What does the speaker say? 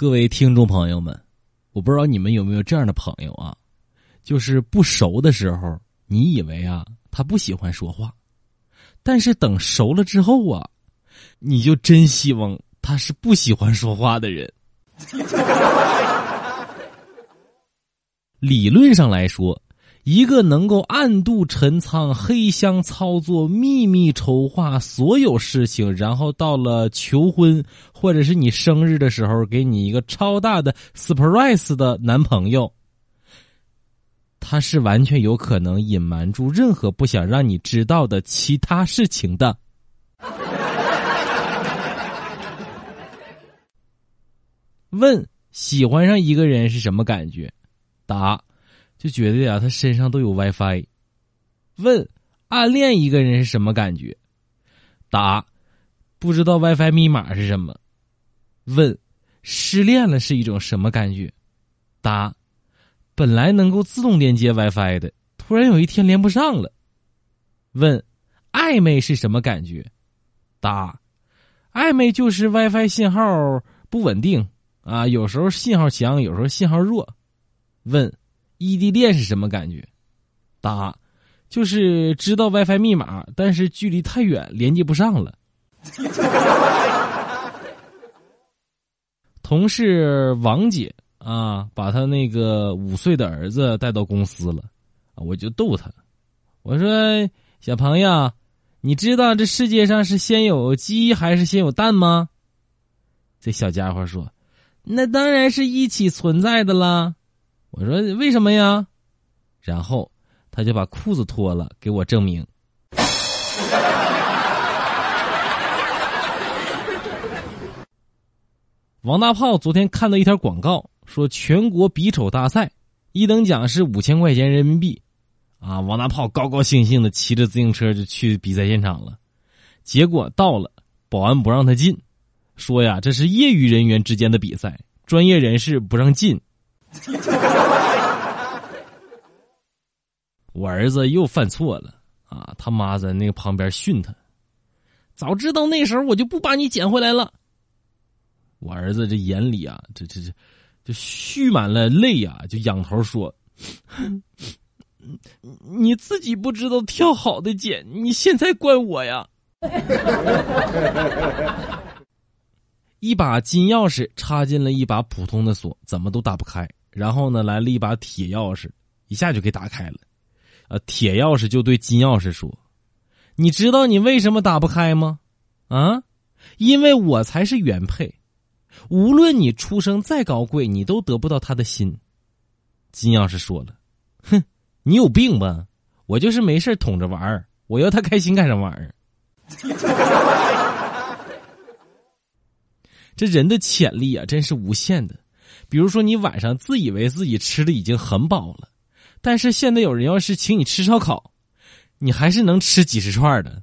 各位听众朋友们，我不知道你们有没有这样的朋友啊，就是不熟的时候，你以为啊他不喜欢说话，但是等熟了之后啊，你就真希望他是不喜欢说话的人。理论上来说，一个能够暗度陈仓、黑箱操作、秘密筹划所有事情，然后到了求婚或者是你生日的时候给你一个超大的 surprise 的男朋友，他是完全有可能隐瞒住任何不想让你知道的其他事情的。问喜欢上一个人是什么感觉？答，就觉得啊他身上都有 WiFi。 问暗恋一个人是什么感觉？答，不知道 WiFi 密码是什么。问失恋了是一种什么感觉？答，本来能够自动连接 WiFi 的，突然有一天连不上了。问暧昧是什么感觉？答，暧昧就是 WiFi 信号不稳定啊，有时候信号强，有时候信号弱。问异地恋是什么感觉？答，就是知道 WiFi 密码，但是距离太远连接不上了。同事王姐啊，把她那个5岁的儿子带到公司了，我就逗她，我说小朋友，你知道这世界上是先有鸡还是先有蛋吗？这小家伙说，那当然是一起存在的啦。我说为什么呀？然后他就把裤子脱了给我证明。王大炮昨天看到一条广告，说全国比丑大赛一等奖是5000块钱人民币啊！王大炮高高兴兴的骑着自行车就去比赛现场了，结果到了保安不让他进，说呀这是业余人员之间的比赛，专业人士不让进。我儿子又犯错了啊！他妈在那个旁边训他，早知道那时候我就不把你捡回来了。我儿子这眼里啊，这就蓄满了泪啊，就仰头说：“你自己不知道挑好的捡，你现在怪我呀！”一把金钥匙插进了一把普通的锁，怎么都打不开。然后呢，来了一把铁钥匙，一下就给打开了。铁钥匙就对金钥匙说：“你知道你为什么打不开吗？啊，因为我才是原配，无论你出生再高贵，你都得不到他的心。”金钥匙说了：“哼，你有病吧？我就是没事捅着玩儿，我要他开心干什么玩意儿？”这人的潜力啊，真是无限的。比如说你晚上自以为自己吃的已经很饱了，但是现在有人要是请你吃烧烤，你还是能吃几十串的。